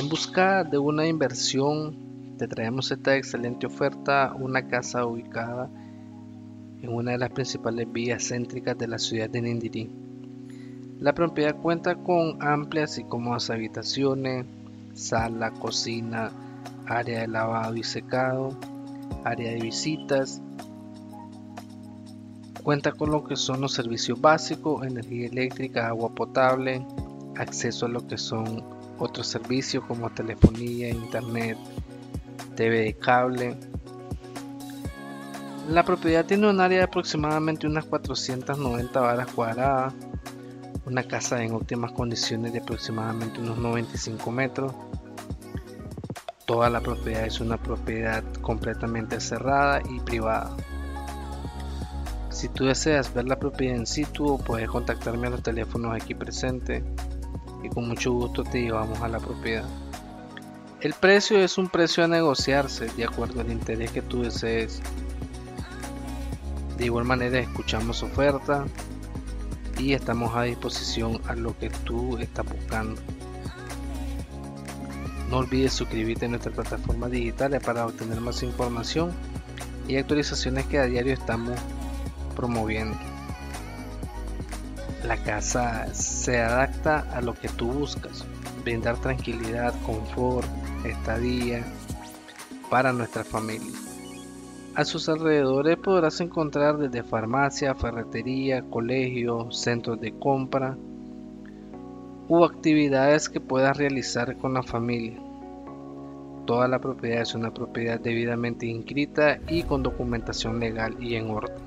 En busca de una inversión, te traemos esta excelente oferta, una casa ubicada en una de las principales vías céntricas de la ciudad de Nindirí. La propiedad cuenta con amplias y cómodas habitaciones, sala, cocina, área de lavado y secado, área de visitas. Cuenta con lo que son los servicios básicos, energía eléctrica, agua potable, acceso a lo que son otros servicios como telefonía, internet, TV de cable. La propiedad tiene un área de aproximadamente unas 490 varas cuadradas, una casa en óptimas condiciones de aproximadamente unos 95 metros. Toda la propiedad es una propiedad completamente cerrada y privada. Si tú deseas ver la propiedad en situ, puedes contactarme a los teléfonos aquí presentes y con mucho gusto te llevamos a la propiedad. El precio es un precio a negociarse de acuerdo al interés que tú desees. De igual manera, escuchamos oferta y estamos a disposición a lo que tú estás buscando. No olvides suscribirte a nuestras plataformas digitales para obtener más información y actualizaciones que a diario estamos promoviendo. La casa se adapta a lo que tú buscas, brindar tranquilidad, confort, estadía para nuestra familia. A sus alrededores podrás encontrar desde farmacia, ferretería, colegio, centros de compra u actividades que puedas realizar con la familia. Toda la propiedad es una propiedad debidamente inscrita y con documentación legal y en orden.